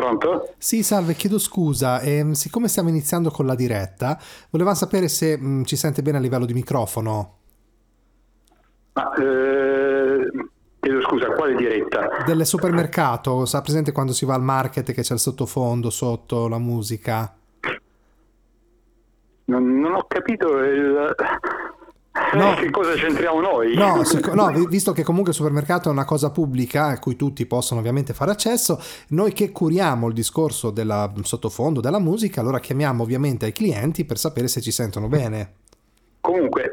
Pronto? Sì, salve, chiedo scusa, siccome stiamo iniziando con la diretta, volevamo sapere se ci sente bene a livello di microfono. Ma, chiedo scusa, quale diretta? Del supermercato, sa presente quando si va al market che c'è il sottofondo sotto la musica? Non ho capito il... No. Che cosa c'entriamo noi? No, visto che comunque il supermercato è una cosa pubblica a cui tutti possono ovviamente fare accesso, noi che curiamo il discorso del sottofondo, della musica, allora chiamiamo ovviamente ai clienti per sapere se ci sentono bene. Comunque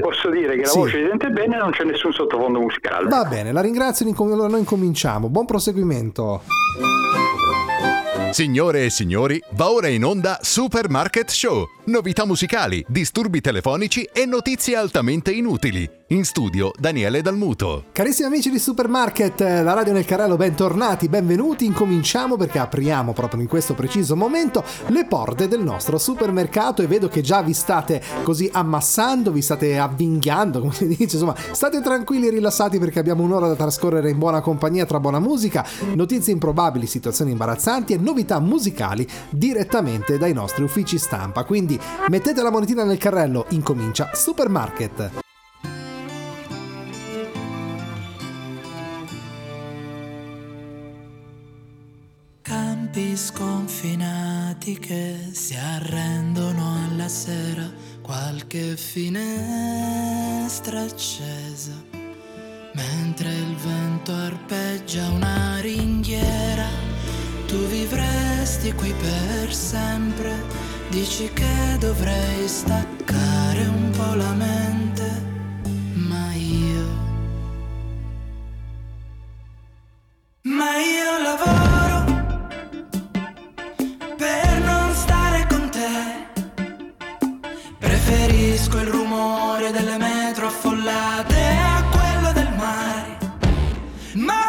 posso dire che la voce si sente bene e non c'è nessun sottofondo musicale. Va bene, la ringrazio, allora noi incominciamo. Buon proseguimento. Signore e signori, va ora in onda Supermarket Show. Novità musicali, disturbi telefonici e notizie altamente inutili. In studio Daniele Dalmuto. Carissimi amici di Supermarket, la radio nel carrello, bentornati, benvenuti. Incominciamo perché apriamo proprio in questo preciso momento le porte del nostro supermercato e vedo che già vi state così ammassando, vi state avvinghiando, come si dice. Insomma, state tranquilli e rilassati perché abbiamo un'ora da trascorrere in buona compagnia tra buona musica, notizie improbabili, situazioni imbarazzanti e novità musicali direttamente dai nostri uffici stampa. Quindi mettete la monetina nel carrello, incomincia Supermarket. Campi sconfinati che si arrendono alla sera, qualche finestra accesa, mentre il vento arpeggia una ringhiera. Tu vivresti qui per sempre, dici che dovrei staccare un po' la mente, ma io lavoro per non stare con te, preferisco il rumore delle metro affollate a quello del mare, ma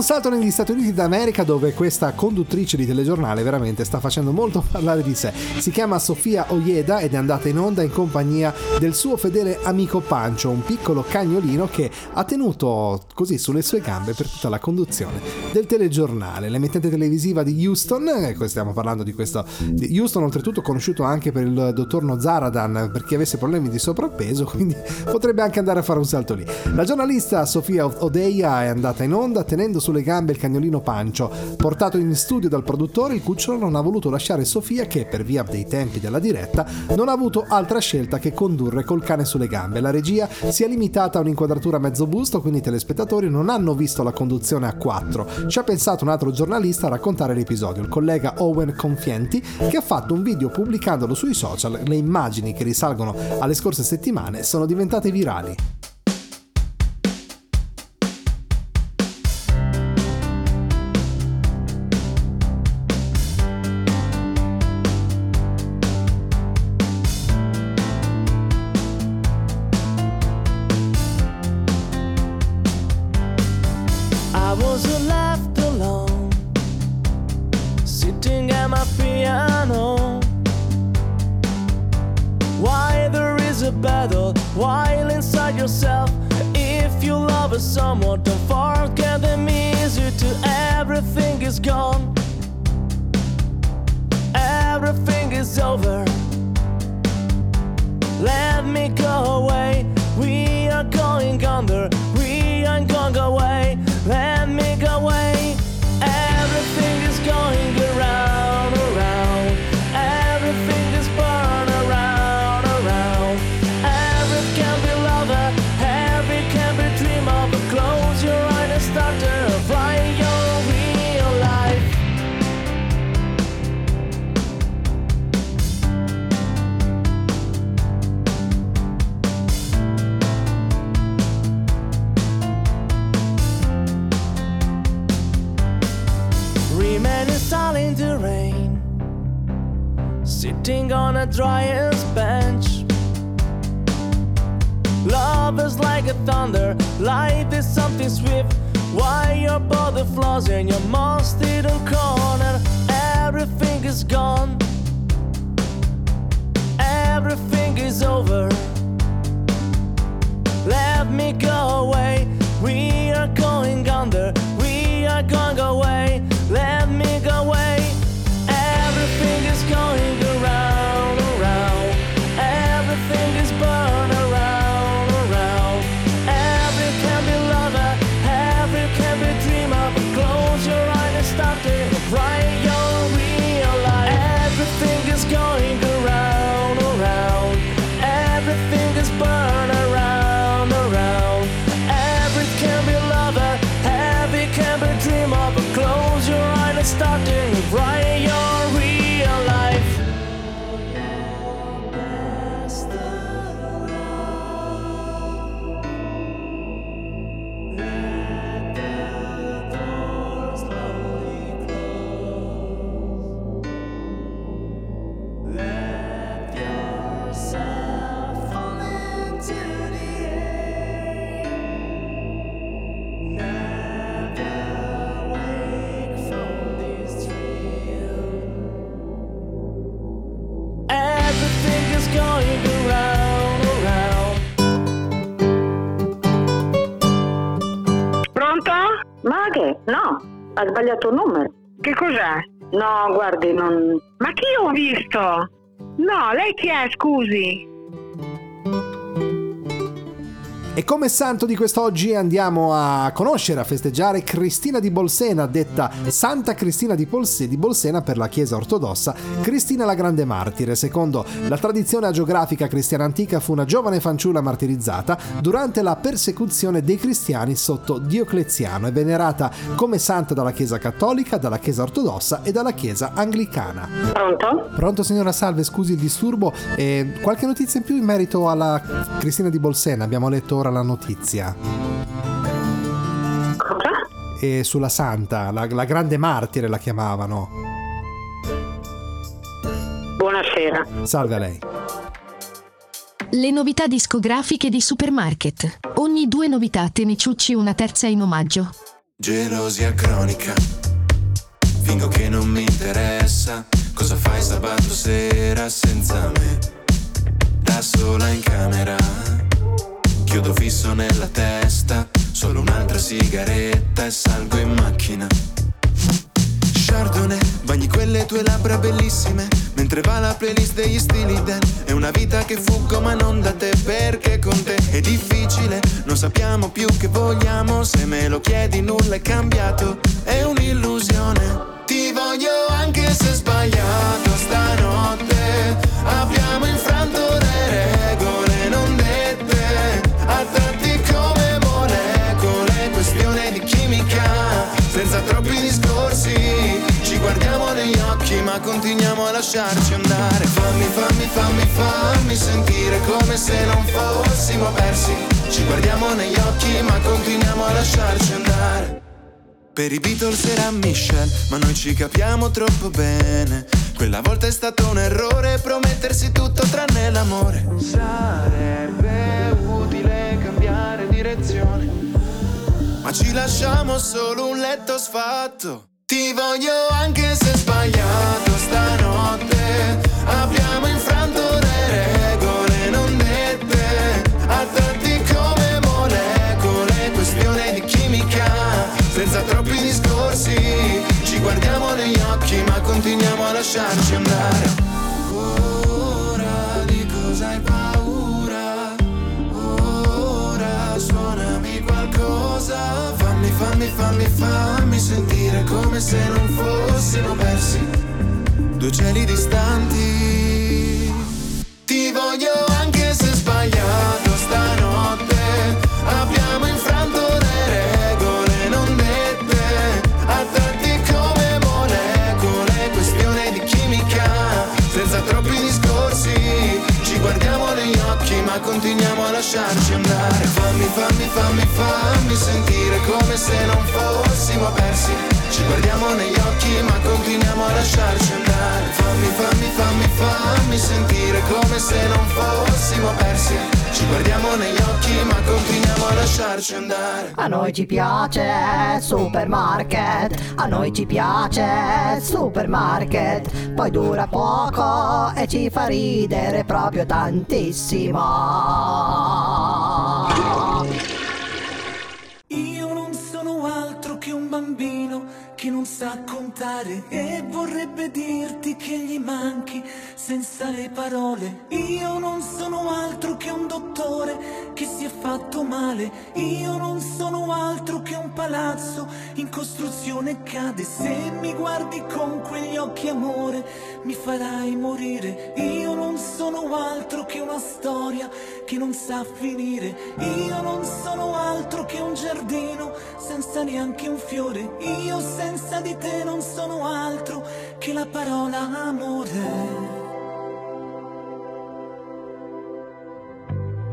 salto negli Stati Uniti d'America, dove questa conduttrice di telegiornale veramente sta facendo molto parlare di sé. Si chiama Sofia Ojeda ed è andata in onda in compagnia del suo fedele amico Pancho, un piccolo cagnolino che ha tenuto così sulle sue gambe per tutta la conduzione del telegiornale. L'emittente televisiva di Houston, stiamo parlando di questo di Houston, oltretutto conosciuto anche per il dottor Zaradan per chi avesse problemi di sovrappeso, quindi potrebbe anche andare a fare un salto lì. La giornalista Sofia Ojeda è andata in onda tenendo sulle gambe il cagnolino Pancho. Portato in studio dal produttore, il cucciolo non ha voluto lasciare Sofia che, per via dei tempi della diretta, non ha avuto altra scelta che condurre col cane sulle gambe. La regia si è limitata a un'inquadratura mezzo busto, quindi i telespettatori non hanno visto la conduzione a quattro. Ci ha pensato un altro giornalista a raccontare l'episodio, il collega Owen Confienti, che ha fatto un video pubblicandolo sui social. Le immagini, che risalgono alle scorse settimane, sono diventate virali. Dryer's bench. Love is like a thunder. Life is something swift. Why your body flaws and your most hidden corner? Everything is gone. Everything is over. Let me go away. We are going under. We are going away. Let me go away. Everything is going around. No, ha sbagliato il numero. Che cos'è? No, guardi, non... Ma chi ho visto? No, lei chi è, scusi? E come santo di quest'oggi andiamo a conoscere, a festeggiare Cristina di Bolsena, detta Santa Cristina di Bolsena per la Chiesa ortodossa, Cristina la Grande Martire. Secondo la tradizione agiografica cristiana antica fu una giovane fanciulla martirizzata durante la persecuzione dei cristiani sotto Diocleziano e venerata come santa dalla Chiesa cattolica, dalla Chiesa ortodossa e dalla Chiesa anglicana. Pronto? Pronto signora, salve, scusi il disturbo. Qualche notizia in più in merito alla Cristina di Bolsena? Abbiamo letto ora la notizia. Cosa? E sulla santa, la grande martire la chiamavano. Buonasera. Salve a lei. Le novità discografiche di Supermarket. Ogni 2 novità te ne ciucci una terza in omaggio. Gelosia cronica. Fingo che non mi interessa. Cosa fai sabato sera senza me? Da sola in camera. Chiudo fisso nella testa, solo un'altra sigaretta e salgo in macchina. Chardonnay, bagni quelle tue labbra bellissime. mentre va la playlist degli stili Dan. È una vita che fuggo ma non da te, perché con te è difficile, non sappiamo più che vogliamo. Se me lo chiedi nulla è cambiato, è un'illusione. Ti voglio anche se sbagliato, stanotte abbiamo infranto le regole non dette, attratti come molecole, questione di chimica, senza troppi discorsi, ci guardiamo negli occhi ma continuiamo a lasciarci andare. Fammi, fammi, fammi, fammi sentire come se non fossimo persi, ci guardiamo negli occhi ma continuiamo a lasciarci andare. Per i Beatles era Michelle, ma noi ci capiamo troppo bene. Quella volta è stato un errore promettersi tutto tranne l'amore. Sarebbe utile cambiare direzione, ma ci lasciamo solo un letto sfatto. Ti voglio anche se sbagliato, stanotte abbiamo infranto le regole non dette, attratti come molecole, questione di chimica, senza troppi discorsi, ci guardiamo negli occhi ma continuiamo a lasciarci andare. Ora di cosa hai paura? Ora suonami qualcosa. Fammi, fammi, fammi, fammi sentire come se non fossimo persi, due cieli distanti. Ti voglio anche se sbagliato, stanotte abbiamo infranto le regole non dette, attratti come molecole, questione di chimica, senza troppi discorsi, ci guardiamo negli occhi ma continuiamo a lasciarci andare. Fammi, fammi, fammi, fammi sentire come se non fossimo persi, ci guardiamo negli occhi ma continuiamo a lasciarci andare. Fammi, fammi, fammi, fammi sentire come se non fossimo persi, ci guardiamo negli occhi ma continuiamo a lasciarci andare. A noi ci piace Supermarket, a noi ci piace Supermarket, poi dura poco e ci fa ridere proprio tantissimo. Io non sono altro che un bambino che non sa contare e vorrebbe dirti che gli manchi senza le parole. Io non sono altro che un dottore che si è fatto male. Io non sono altro che un palazzo in costruzione cade. Se mi guardi con quegli occhi amore mi farai morire. Io non sono altro che una storia che non sa finire. Io non sono altro che un giardino senza neanche un fiore. Io senza di te non sono altro che la parola amore.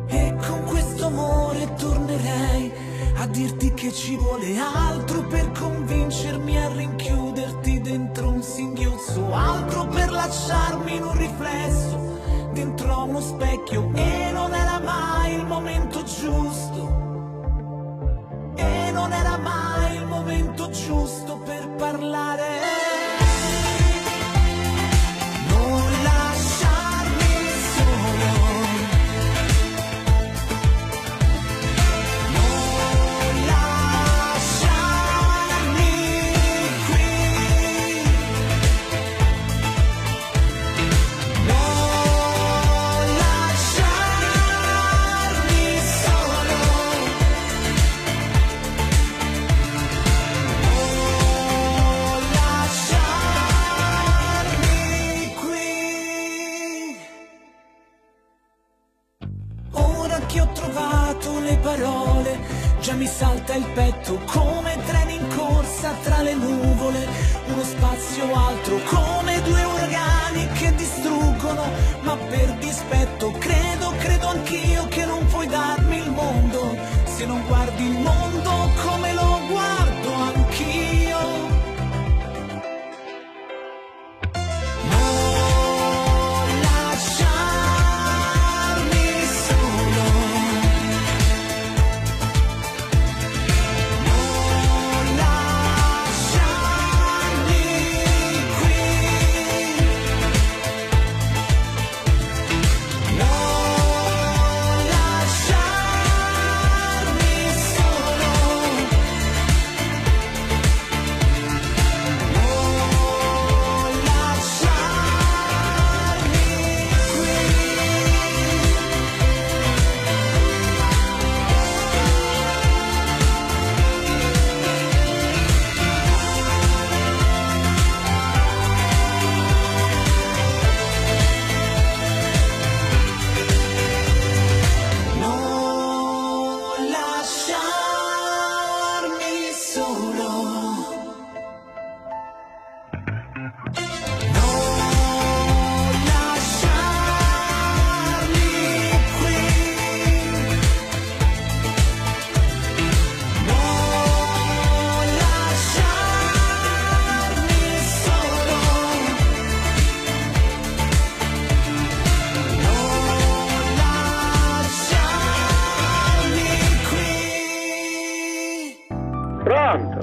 E con questo amore tornerei a dirti che ci vuole altro per convincermi a rinchiuderti dentro un singhiozzo, altro per lasciarmi in un riflesso dentro uno specchio. E non era mai il momento giusto, e non era mai il momento giusto per parlare. Già mi salta il petto come treni in corsa tra le nuvole, uno spazio altro come due uragani che distruggono ma per dispetto. Credo anch'io che non puoi darmi il mondo se non guardi il mondo come lo guardo anch'io. No.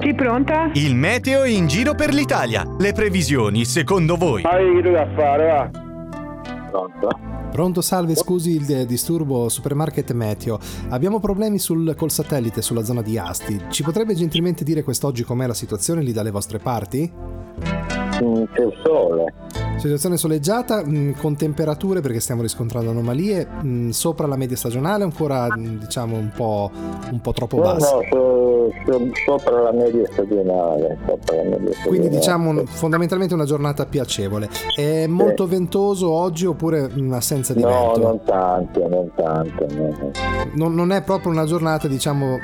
Sì, pronta? Il meteo in giro per l'Italia. Le previsioni secondo voi? Vai, che tu da fare, va. Pronto? Pronto, salve, scusi il disturbo, supermarket Meteo. Abbiamo problemi col satellite sulla zona di Asti. Ci potrebbe gentilmente dire quest'oggi com'è la situazione lì dalle vostre parti? C'è il sole. Situazione soleggiata, con temperature, perché stiamo riscontrando anomalie, sopra la media stagionale, ancora diciamo un po' troppo basse. No, sopra la media stagionale. Quindi diciamo fondamentalmente una giornata piacevole. È molto ventoso oggi oppure assenza di vento? No, non tanto. No. Non è proprio una giornata diciamo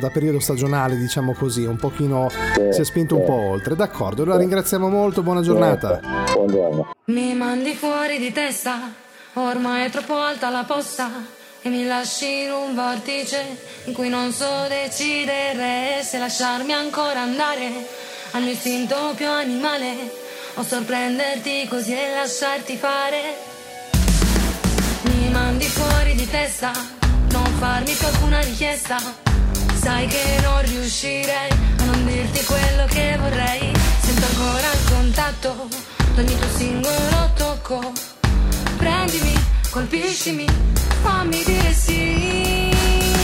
da periodo stagionale, diciamo così, un pochino si è spinto un po' oltre. D'accordo, allora ringraziamo molto, buona giornata. Buongiorno. Mi mandi fuori di testa, ormai è troppo alta la posta e mi lasci in un vortice in cui non so decidere se lasciarmi ancora andare al mio istinto più animale o sorprenderti così e lasciarti fare. Mi mandi fuori di testa, non farmi più alcuna richiesta, sai che non riuscirei a non dirti quello che vorrei. Sento ancora il contatto d'ogni tuo singolo tocco. Prendimi, colpiscimi, fammi dire sì.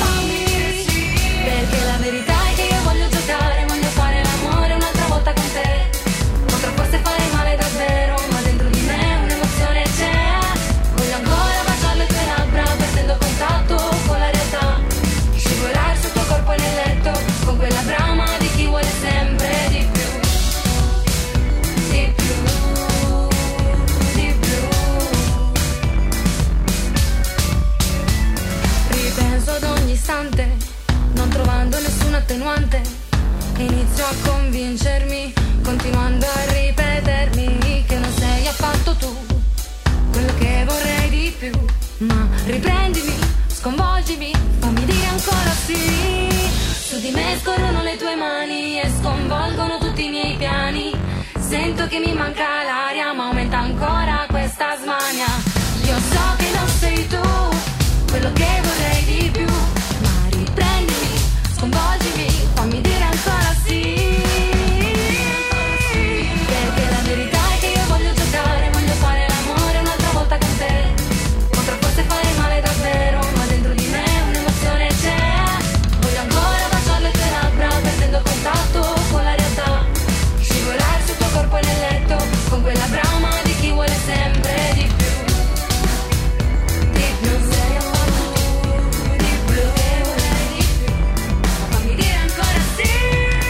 Fammi dire sì. Perché la verità è che io voglio giocare, voglio fare l'amore un'altra volta con te. Potrò forse fare male davvero, ma dentro di me un'emozione c'è. Voglio ancora baciare le tue labbra, perdendo contatto con la realtà. Scivolare sul tuo corpo nel letto, con quella brama di chi vuole sempre di più. Ad ogni istante, non trovando nessun attenuante, inizio a convincermi, continuando a ripetermi che non sei affatto tu quello che vorrei di più. Ma riprendimi, sconvolgimi, fammi dire ancora sì. Su di me scorrono le tue mani e sconvolgono tutti i miei piani. Sento che mi manca l'aria, ma aumenta ancora questa smania. Io so che non sei tu quello che vorrei di più, ma riprendimi, sconvolgimi, fammi dire ancora sì. Perché la verità è che io voglio giocare, voglio fare l'amore un'altra volta con te. Potrò forse fare male davvero, ma dentro di me un'emozione c'è. Voglio ancora baciare le tue labbra, perdendo contatto con la realtà. Scivolare sul tuo corpo nel letto, con quella brama di chi vuole sempre di più.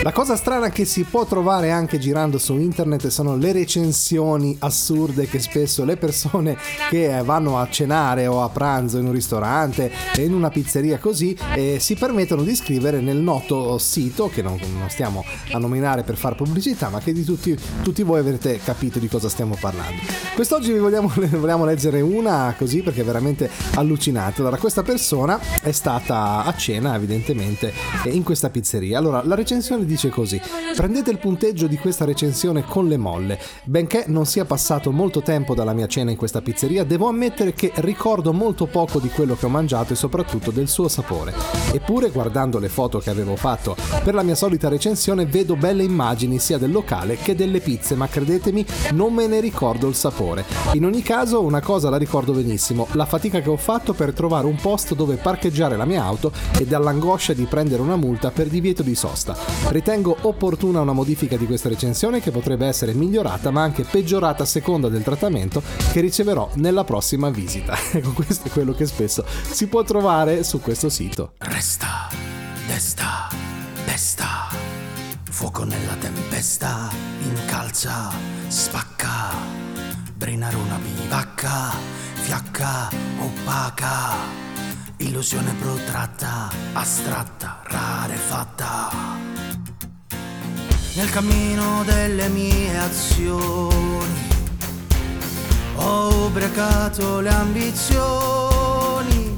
La cosa strana che si può trovare anche girando su internet sono le recensioni assurde che spesso le persone che vanno a cenare o a pranzo in un ristorante, in una pizzeria così, si permettono di scrivere nel noto sito, che non stiamo a nominare per far pubblicità, ma che di tutti voi avrete capito di cosa stiamo parlando. Quest'oggi vi vogliamo leggere una così perché è veramente allucinante. Allora, questa persona è stata a cena evidentemente in questa pizzeria. Allora, la recensione dice così: prendete il punteggio di questa recensione con le molle. Benché non sia passato molto tempo dalla mia cena in questa pizzeria, devo ammettere che ricordo molto poco di quello che ho mangiato e soprattutto del suo sapore. Eppure, guardando le foto che avevo fatto per la mia solita recensione, vedo belle immagini sia del locale che delle pizze, ma credetemi, non me ne ricordo il sapore. In ogni caso, una cosa la ricordo benissimo: la fatica che ho fatto per trovare un posto dove parcheggiare la mia auto e dall'angoscia di prendere una multa per divieto di sosta. Ritengo opportuna una modifica di questa recensione che potrebbe essere migliorata ma anche peggiorata a seconda del trattamento che riceverò nella prossima visita. Ecco, questo è quello che spesso si può trovare su questo sito. Resta, testa, testa, fuoco nella tempesta, incalza, spacca, brinare una bivacca, fiacca, opaca, illusione protratta, astratta, rarefatta. Nel cammino delle mie azioni ho ubriacato le ambizioni.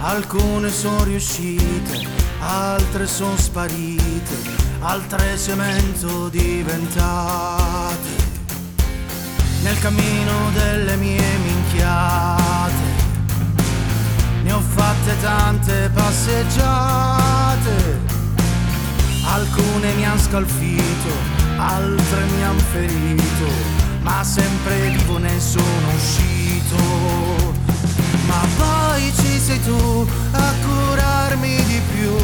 Alcune sono riuscite, altre sono sparite, altre semento diventate. Nel cammino delle mie minchiate ne ho fatte tante passeggiate. Alcune mi han scalfito, altre mi han ferito, ma sempre vivo ne sono uscito. Ma poi ci sei tu a curarmi di più,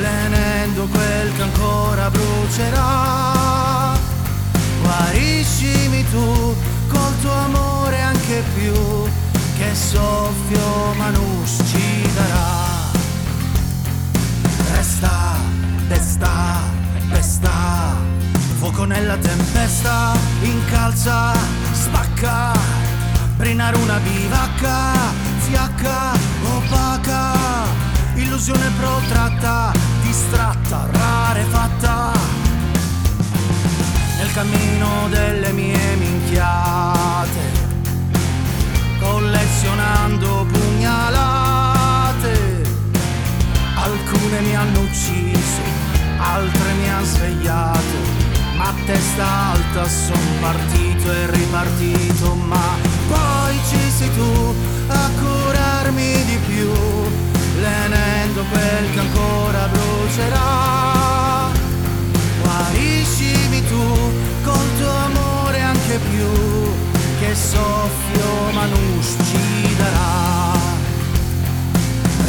lenendo quel che ancora brucerà. Guariscimi tu col tuo amore anche più, che soffio manus ci darà. Resta, testa, pesta, fuoco nella tempesta, incalza, spacca, brinare una bivacca, fiacca, opaca, illusione protratta, distratta, rarefatta, nel cammino delle mie minchiate, collezionando pugnalate. Alcune mi hanno ucciso, altre mi hanno svegliato, ma a testa alta son partito e ripartito. Ma poi ci sei tu a curarmi di più, lenendo quel che ancora brucerà. Guariscimi tu col tuo amore anche più, che soffio manus ci darà.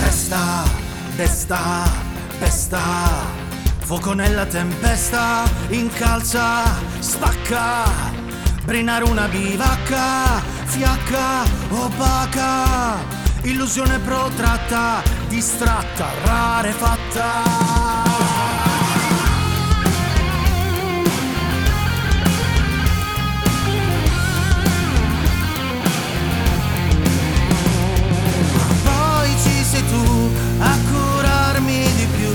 Resta, desta, pesta, fuoco nella tempesta, incalza, spacca, brinare una bivacca, fiacca, opaca, illusione protratta, distratta, rarefatta. A curarmi di più,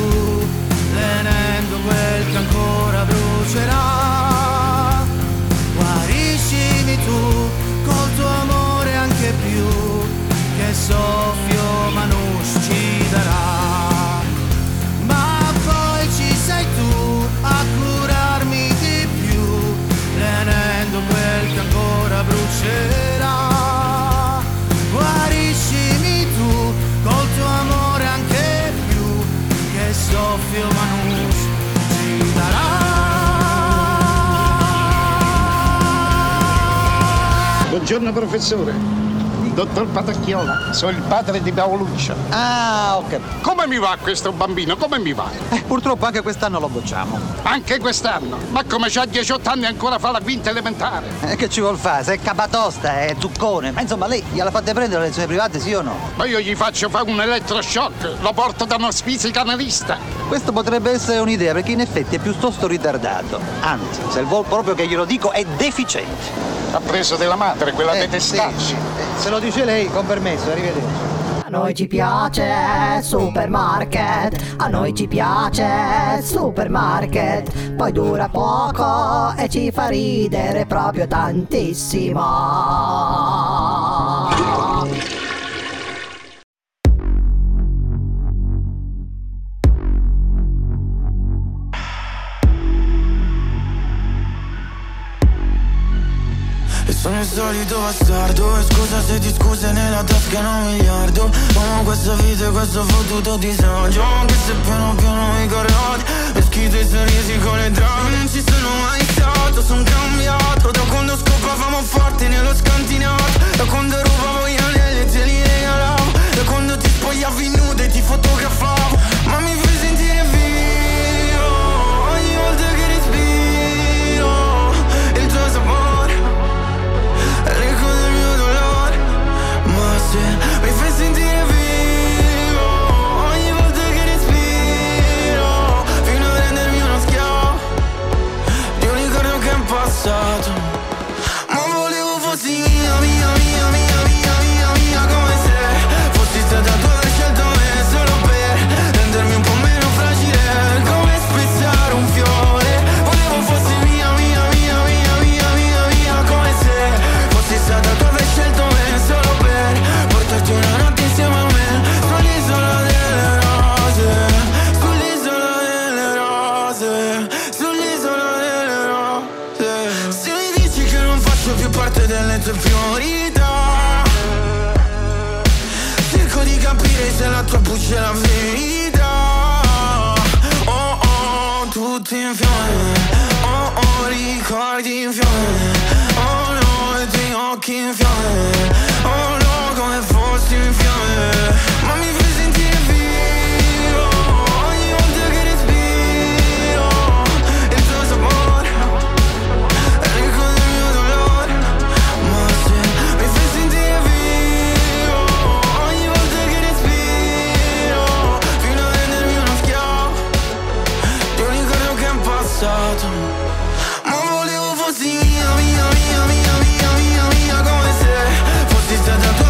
venendo quel che ancora brucerà. Guariscimi tu col tuo amore anche più, che soffio manus ci darà. Ma poi ci sei tu a curarmi di più, venendo quel che ancora brucerà. Soffio manus ci darà. Buongiorno professore, dottor Patacchiola, sono il padre di Paoluccio. Ah, ok. Come mi va questo bambino, come mi va? Purtroppo anche quest'anno lo bocciamo. Anche quest'anno? Ma come c'ha 18 anni e ancora fa la quinta elementare? Che ci vuol fare, se è capatosta, è zuccone. Ma insomma lei gliela fate prendere le lezioni private, sì o no? Ma io gli faccio fare un elettroshock, lo porto da uno sfisicanalista. Questo potrebbe essere un'idea, perché in effetti è piuttosto ritardato. Anzi, se vuol proprio che glielo dico, è deficiente. Ha preso della madre, quella detestata. Sì. Se lo dice lei, con permesso, arrivederci. A noi ci piace Supermarket, a noi ci piace Supermarket, poi dura poco e ci fa ridere proprio tantissimo. E sono il solito bastardo, e scusa se ti scuse nella tasca hanno un miliardo. Amo questa vita e questo fottuto disagio, anche se piano piano mi corrode, e schito i sorrisi con le drame. Non ci sono mai stato, son cambiato, da quando scopavamo forte nello scantinato, da quando rubavo gli anelli e te li regalavo, da quando ti spogliavi nuda e ti fotografavo. Ma mi fai sentire vivo ogni volta che respiro il tuo sapore, l'eco del mio dolore. Ma se mi fai sentire vivo ogni volta che respiro, fino a rendermi uno schiavo di un ricordo che è passato. Ma volevo fossi mia, mia, mia, mia, mia, mia, mia, come se fossi stata tu a scelta me solo per rendermi un po' meno fragile, come spezzare un fiore. Volevo fossi mia, mia, mia, mia, mia, mia, mia, come se da tu aver scelto me solo per portarti una notte insieme a me, sull'isola delle rose, sull'isola delle rose, sull'isola delle rose. Se mi dici che non faccio più parte delle tue priorità, cerco di capire se la tua buccia è la verità. Oh oh, tutti in fiamme. Oh oh, ricordi in fiamme. Oh no, i tuoi occhi in fiamme. Oh no, come fossi in fiamme. Ma mi fai sentire vivo ogni volta che respiro. Il tuo sapore rinco del mio dolore. Ma se mi fai sentire vivo ogni volta che respiro, fino a rendermi uno schiavo di un ricordo che è passato. Ma volevo fossi mia, mia, mia, mia, mia, mia, mia, come se fossi stata tua.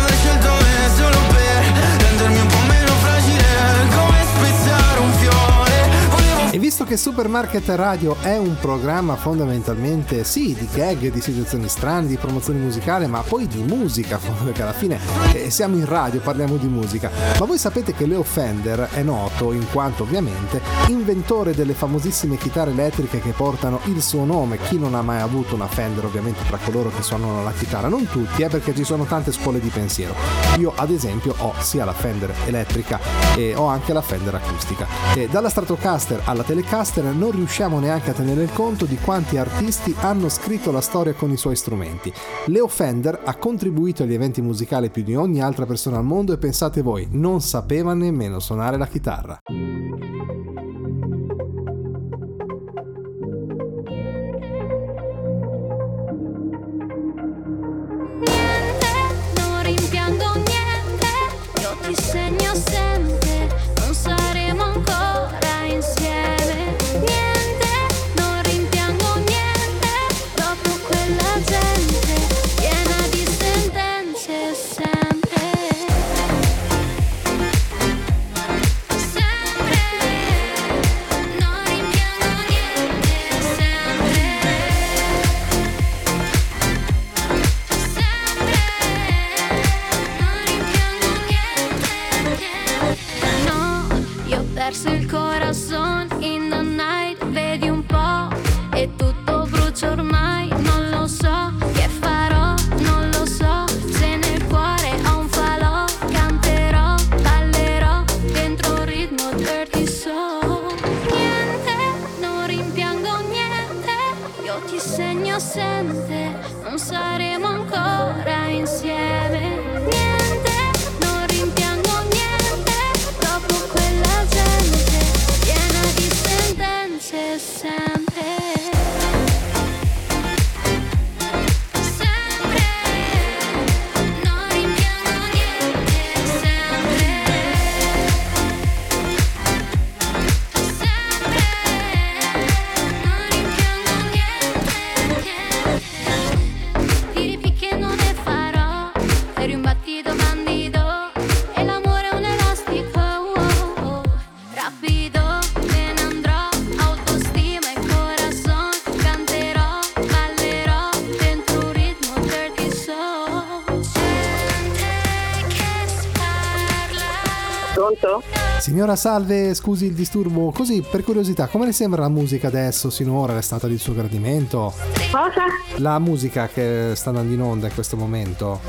E visto che Supermarket Radio è un programma fondamentalmente, sì, di gag, di situazioni strane, di promozione musicale, ma poi di musica, perché alla fine siamo in radio, parliamo di musica. Ma voi sapete che Leo Fender è noto in quanto, ovviamente, inventore delle famosissime chitarre elettriche che portano il suo nome. Chi non ha mai avuto una Fender, ovviamente, tra coloro che suonano la chitarra? Non tutti, perché ci sono tante scuole di pensiero. Io, ad esempio, ho sia la Fender elettrica e ho anche la Fender acustica. E dalla Stratocaster alla Telecaster non riusciamo neanche a tenere il conto di quanti artisti hanno scritto la storia con i suoi strumenti. Leo Fender ha contribuito agli eventi musicali più di ogni altra persona al mondo e pensate voi, non sapeva nemmeno suonare la chitarra. Non rimpiango niente, io ti segno sempre, non saremo ancora insieme. Niente, non rimpiango niente, dopo quella gente piena di sentenze sempre. Sempre, non rimpiango niente, sempre. Sempre, non rimpiango niente. No, io ho perso il corazon in the night, vedi un po', e tutto brucia ormai, non lo so che farò, non lo so, se nel cuore ho un falò, canterò, ballerò, dentro un ritmo dirty soul. Niente, non rimpiango niente, io ti segno sempre, non saremo ancora insieme. Niente, signora, salve, scusi il disturbo. Così, per curiosità, come le sembra la musica adesso, sinora? È stata di suo gradimento? Cosa? La musica che sta andando in onda in questo momento.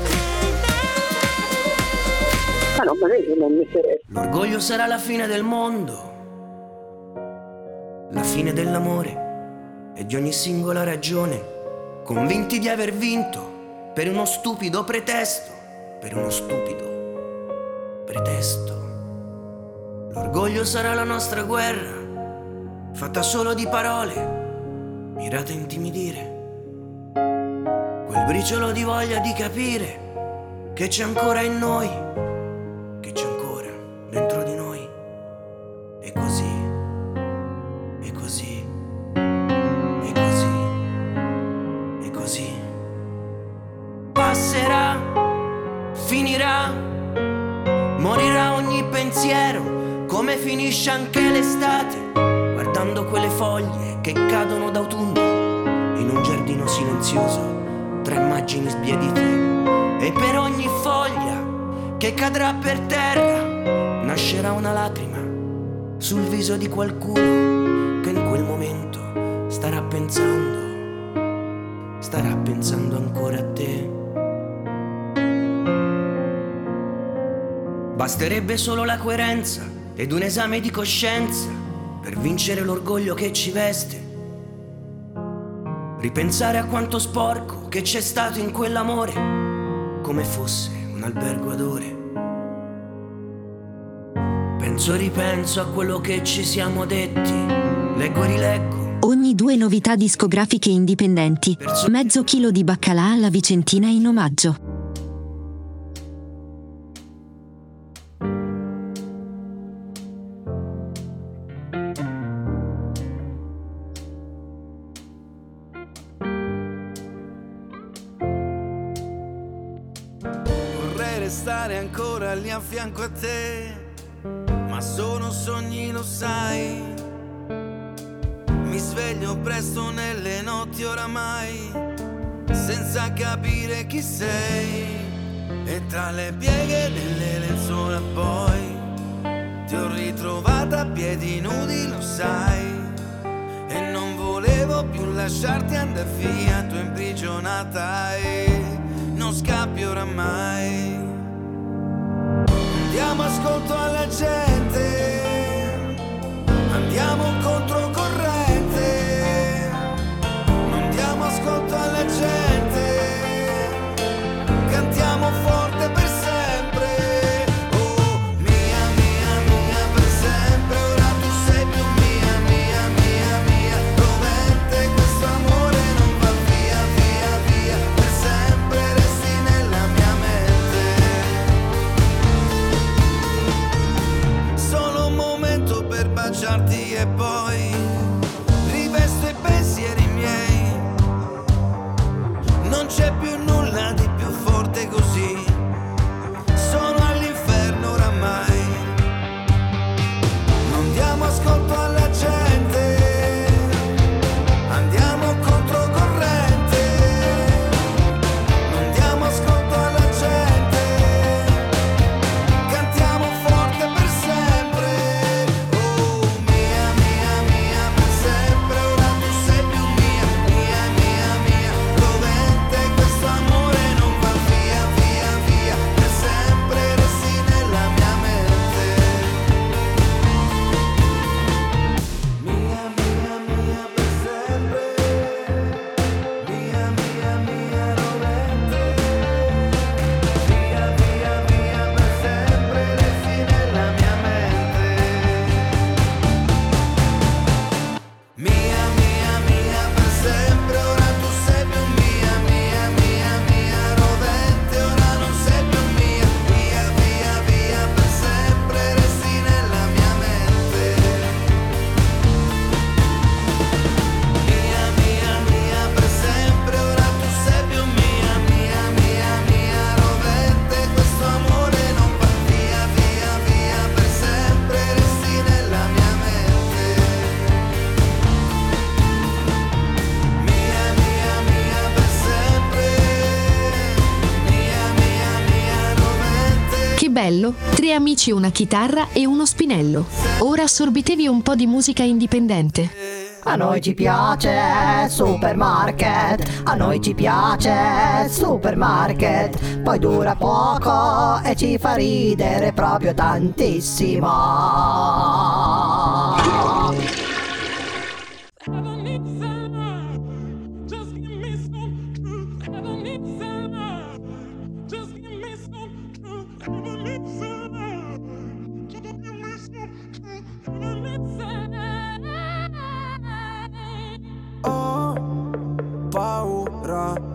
Ma no, ma lei non mi interessa. L'orgoglio sarà la fine del mondo, la fine dell'amore e di ogni singola ragione, convinti di aver vinto per uno stupido pretesto, per uno stupido pretesto. L'orgoglio sarà la nostra guerra, fatta solo di parole, mirata a intimidire. Quel briciolo di voglia di capire che c'è ancora in noi, che c'è ancora dentro di noi. E così, e così, e così, e così. Passerà, finirà, morirà ogni pensiero. Come finisce anche l'estate, guardando quelle foglie che cadono d'autunno in un giardino silenzioso tra immagini sbiadite. E per ogni foglia che cadrà per terra nascerà una lacrima sul viso di qualcuno che in quel momento starà pensando ancora a te. Basterebbe solo la coerenza ed un esame di coscienza per vincere l'orgoglio che ci veste. Ripensare a quanto sporco che c'è stato in quell'amore, come fosse un albergo ad ore. Penso e ripenso a quello che ci siamo detti, leggo e rileggo. Ogni due novità discografiche indipendenti, mezzo chilo di baccalà alla Vicentina in omaggio. Vorrei restare ancora lì a fianco a te, ma sono sogni, lo sai. Mi sveglio presto nelle notti oramai, senza capire chi sei. E tra le pieghe delle lenzuola poi ti ho ritrovata a piedi nudi, lo sai. E non volevo più lasciarti andare via, tu imprigionata e non scappi oramai. Diamo ascolto alla gente, andiamo contro corrente. Ascolto alla gente, cantiamo forte per sempre. Oh, mia, mia, mia, per sempre. Ora tu sei più mia, mia, mia, mia. Dov'è questo amore non va via, via, via. Per sempre resti nella mia mente. Solo un momento per baciarti e poi rivesto i pensieri miei. Non c'è più nulla di più forte così, sono all'inferno oramai. Non diamo ascolto alla gente, andiamo controcorrente. Non diamo ascolto alla gente, cantiamo forte per sempre. Oh, mia, mia, mia, per sempre. Ora tu sei più mia, mia, mia, mia. Questo amore non va via, via, via, per sempre resti nella mia mente. Mia, mia, mia, per sempre. Mia, mia, mia, novente. Via, via, via, per sempre resti nella mia mente. Mia, mia, mia, per sempre. Ora tu sei più mia. Bello, tre amici, una chitarra e uno spinello. Ora assorbitevi un po' di musica indipendente. A noi ci piace Supermarket, a noi ci piace Supermarket. Poi dura poco e ci fa ridere proprio tantissimo.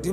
Di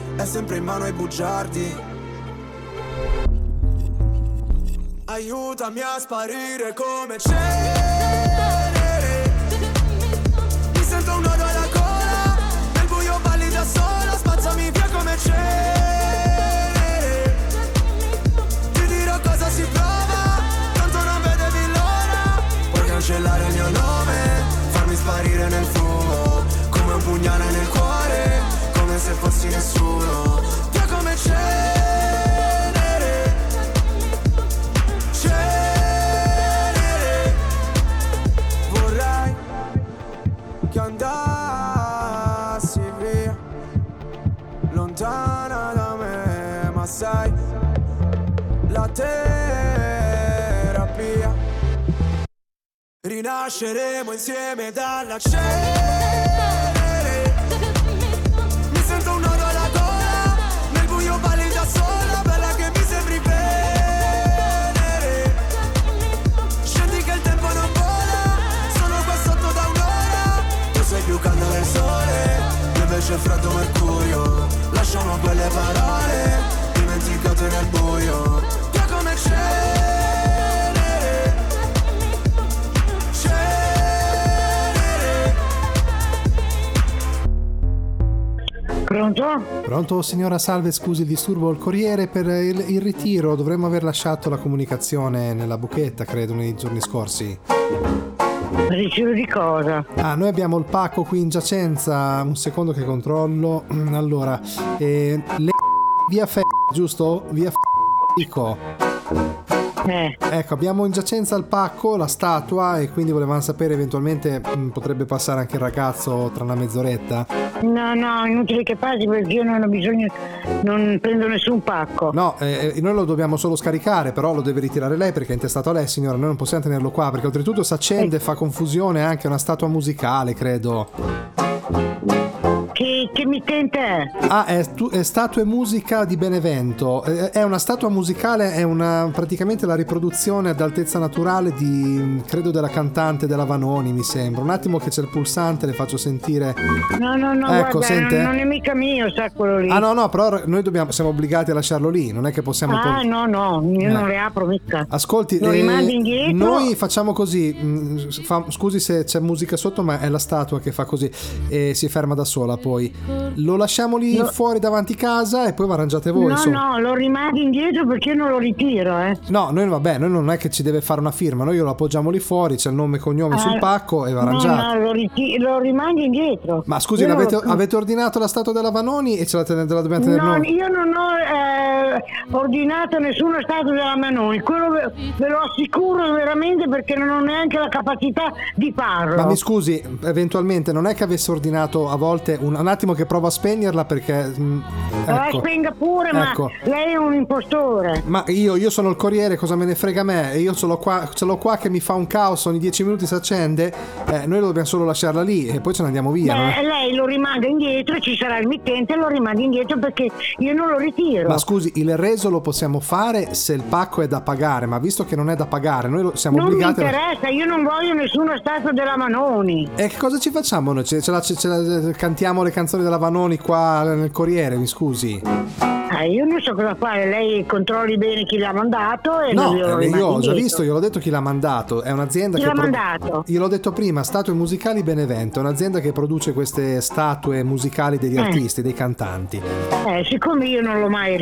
è sempre in mano ai bugiardi. Aiutami a sparire come cenere. Mi sento un nodo alla gola, nel buio balli da sola. Spazzami via come cenere. Ti dirò cosa si prova, tanto non vedevi l'ora. Puoi cancellare il mio nome, farmi sparire nel fumo, come un pugnale nel cuore, come se fossi nessuno. Via come cenere, cenere. Vorrei che andassi via, lontana da me, ma sai, la terapia. Rinasceremo insieme dalla cenere. Mi sento un nodo alla gola, nel buio balli da sola. Bella che mi sembri venere. Scendi che il tempo non vola, sono qua sotto da un'ora. Tu sei più caldo del sole, io invece freddo mercurio. Lasciamo quelle parole dimenticate nel buio. Io come c'è. Pronto? Pronto signora, salve, scusi il disturbo, il Corriere per il ritiro. Dovremmo aver lasciato la comunicazione nella buchetta, credo, nei giorni scorsi. Ma ritiro di cosa? Ah, noi abbiamo il pacco qui in giacenza, un secondo che controllo. Allora, le via F, giusto? Via F, dico. Ecco, abbiamo in giacenza il pacco, la statua, e quindi volevamo sapere eventualmente potrebbe passare anche il ragazzo tra una mezz'oretta. No, inutile che passi perché io non ho bisogno, non prendo nessun pacco. No, noi lo dobbiamo solo scaricare, però lo deve ritirare lei perché è intestato a lei, signora, noi non possiamo tenerlo qua perché oltretutto si accende e fa confusione anche una statua musicale, credo. Che mittente è? Ah, è Statue musica di Benevento. È una statua musicale, è una praticamente la riproduzione ad altezza naturale di, credo, della cantante della Vanoni, mi sembra. Un attimo che c'è il pulsante, le faccio sentire. No, ecco, guarda, sente? Non è mica mio, sa, quello lì. Ah, no, però noi siamo obbligati a lasciarlo lì, non è che possiamo... io non le apro mica. Ascolti, lo rimandi indietro? Noi facciamo così, scusi se c'è musica sotto, ma è la statua che fa così e si ferma da sola. Poi lo lasciamo lì fuori davanti casa e poi vi arrangiate voi. No, lo rimandi indietro perché non lo ritiro, eh. No, noi vabbè, noi non è che ci deve fare una firma, noi lo appoggiamo lì fuori, c'è il nome e cognome sul pacco e vi arrangiate. Lo rimandi indietro. Ma scusi, avete ordinato la statua della Vanoni e la dobbiamo tenere noi? No, io non ho ordinato nessuna statua della Vanoni, quello ve lo assicuro veramente perché non ho neanche la capacità di farlo. Ma mi scusi, eventualmente non è che avesse ordinato a volte un attimo che provo a spegnerla perché ecco. Spenga pure, ecco. Ma lei è un impostore. Ma io sono il Corriere, cosa me ne frega me? Io ce l'ho qua che mi fa un caos, ogni 10 minuti si accende, noi lo dobbiamo solo lasciarla lì e poi ce ne andiamo via. Beh, lei lo rimanda indietro, ci sarà il mittente, lo rimanda indietro perché io non lo ritiro. Ma scusi, il reso lo possiamo fare se il pacco è da pagare, ma visto che non è da pagare, noi siamo obbligati. Non mi interessa, io non voglio nessuna statua della Vanoni. E che cosa ci facciamo noi? Ce la cantiamo le canzoni della Vanoni qua nel Corriere, mi scusi. Io non so cosa fare, lei controlli bene chi l'ha mandato e no, io ho già visto, gliel'ho detto chi l'ha mandato, è un'azienda chi che... mandato? Gliel'ho detto prima, Statue musicali Benevento, è un'azienda che produce queste statue musicali degli artisti, dei cantanti. Siccome io non l'ho mai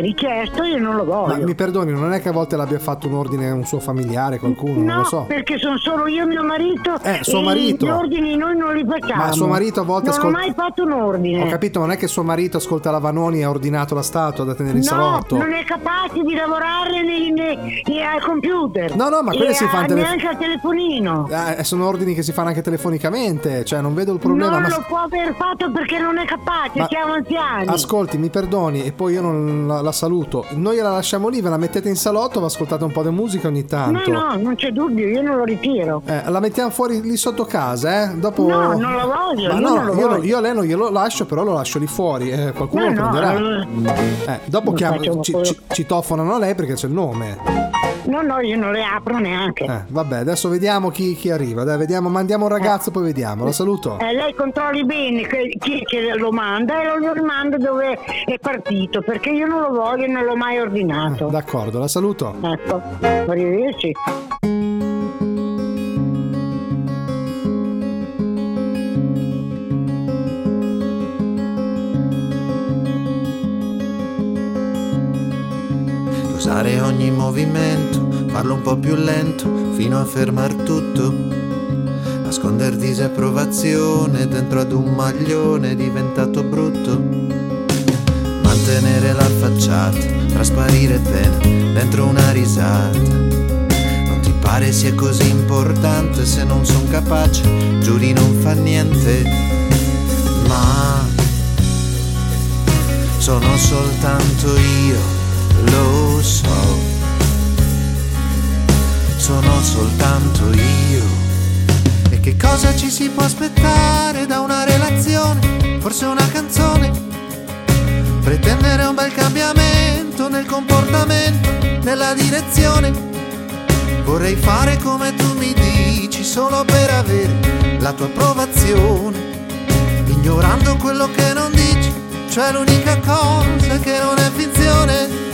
richiesto, io non lo voglio. Ma mi perdoni, non è che a volte l'abbia fatto un ordine un suo familiare, qualcuno, non lo so. No, perché sono solo io e mio marito, suo marito. Gli ordini noi non li facciamo. Ma suo marito a volte... Non ho mai fatto un ordine. Ho capito, non è che suo marito ascolta la Vanoni e ha ordinato comprato la statua da tenere in salotto. Non è capace di lavorare al computer. No, ma quelle si fanno neanche al telefonino. Sono ordini che si fanno anche telefonicamente, cioè non vedo il problema. Non lo può aver fatto perché non è capace, siamo anziani. Ascolti, mi perdoni, e poi io non la saluto. Noi la lasciamo lì, ve la mettete in salotto, ma ascoltate un po' di musica ogni tanto. No, non c'è dubbio, io non lo ritiro. La mettiamo fuori lì sotto casa, eh? Dopo... No, non la voglio. Ma io a lei non glielo lascio, però lo lascio lì fuori. Qualcuno lo prenderà. Dopo citofonano a lei perché c'è il nome. No, io non le apro neanche. Vabbè, adesso vediamo chi arriva. Dai, vediamo, mandiamo un ragazzo, poi vediamo. Lo saluto. Lei controlli bene chi lo manda e lo rimanda dove è partito, perché io non lo voglio e non l'ho mai ordinato. D'accordo, la saluto. Ecco, arrivederci. Usare ogni movimento, farlo un po' più lento fino a fermar tutto. Nasconder disapprovazione dentro ad un maglione diventato brutto. Mantenere la facciata, trasparire bene dentro una risata. Non ti pare sia così importante, se non son capace, giuri non fa niente. Ma sono soltanto io, lo so, sono soltanto io. E che cosa ci si può aspettare da una relazione? Forse una canzone? Pretendere un bel cambiamento nel comportamento, nella direzione. Vorrei fare come tu mi dici solo per avere la tua approvazione, ignorando quello che non dici, cioè l'unica cosa che non è finzione.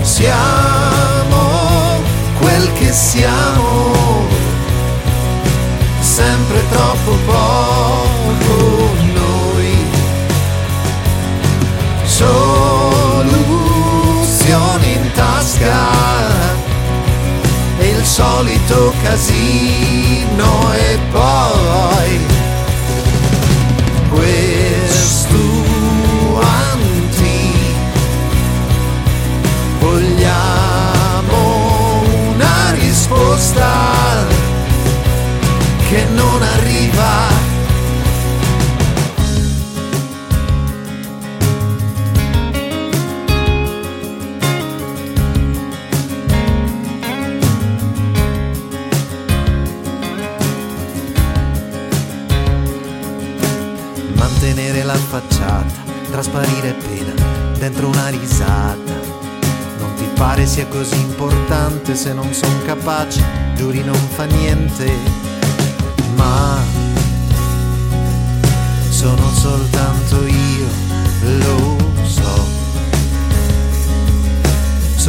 Siamo quel che siamo, sempre troppo poco noi. Soluzioni in tasca e il solito casino, e poi vogliamo una risposta che non arriva. Mantenere la facciata, trasparire appena dentro una risata. Pare sia così importante, se non son capace, giuri non fa niente. Ma sono soltanto io, lo so.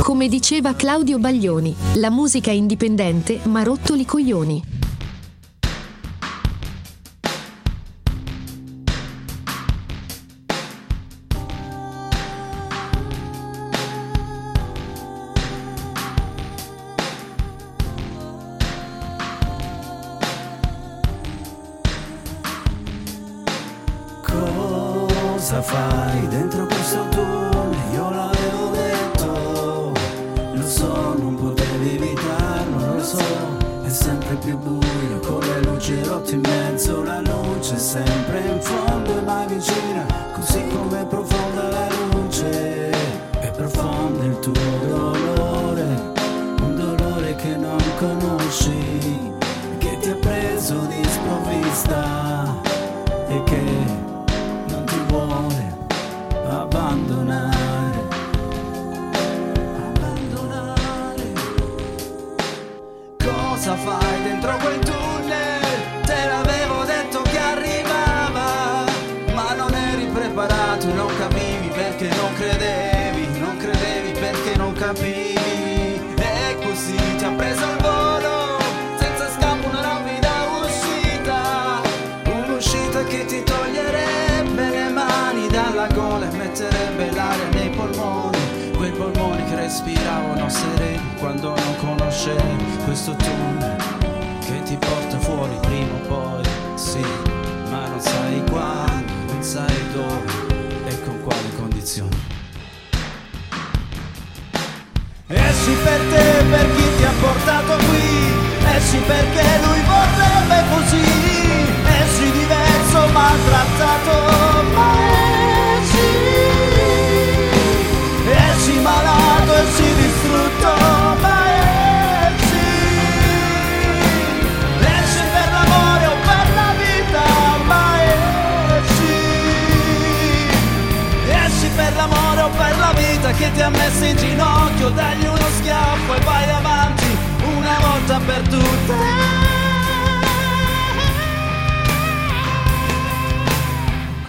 Come diceva Claudio Baglioni, la musica è indipendente ma rottoli coglioni. questo tunnel che ti porta fuori prima o poi, sì, ma non sai quando, non sai dove e con quali condizioni. Esci per te, per chi ti ha portato qui, esci perché lui vorrebbe così, esci diverso, maltrattato, ma esci, esci malato, esci distrutto, ma esci, esci per l'amore o per la vita, ma esci, esci per l'amore o per la vita che ti ha messo in ginocchio, dagli uno schiaffo e vai avanti una volta per tutte.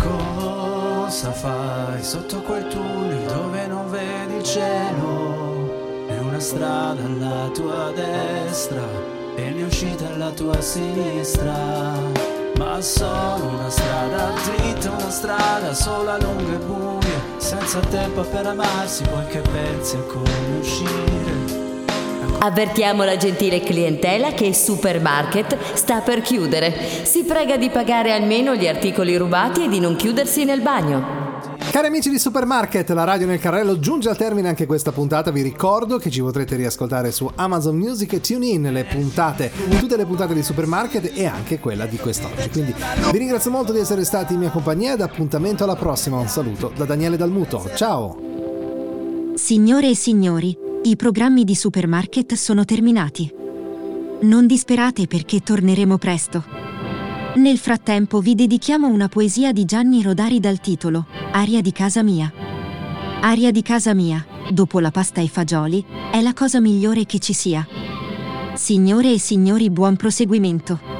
Cosa fai sotto quel tunnel dove non vedi il cielo? È una strada alla tua destra e un'uscita alla tua sinistra, ma solo una strada dritta, una strada sola, lunga e buia, senza tempo per amarsi, poi che pensi a come uscire. Avvertiamo la gentile clientela che il supermarket sta per chiudere. Si prega di pagare almeno gli articoli rubati e di non chiudersi nel bagno. Cari amici di Supermarket, la radio nel carrello giunge al termine anche questa puntata. Vi ricordo che ci potrete riascoltare su Amazon Music e TuneIn le puntate, tutte le puntate di Supermarket e anche quella di quest'oggi. Quindi vi ringrazio molto di essere stati in mia compagnia ed appuntamento alla prossima. Un saluto da Daniele Dalmuto. Ciao! Signore e signori, i programmi di Supermarket sono terminati. Non disperate perché torneremo presto. Nel frattempo vi dedichiamo una poesia di Gianni Rodari dal titolo Aria di casa mia. Aria di casa mia, dopo la pasta e fagioli, è la cosa migliore che ci sia. Signore e signori, buon proseguimento.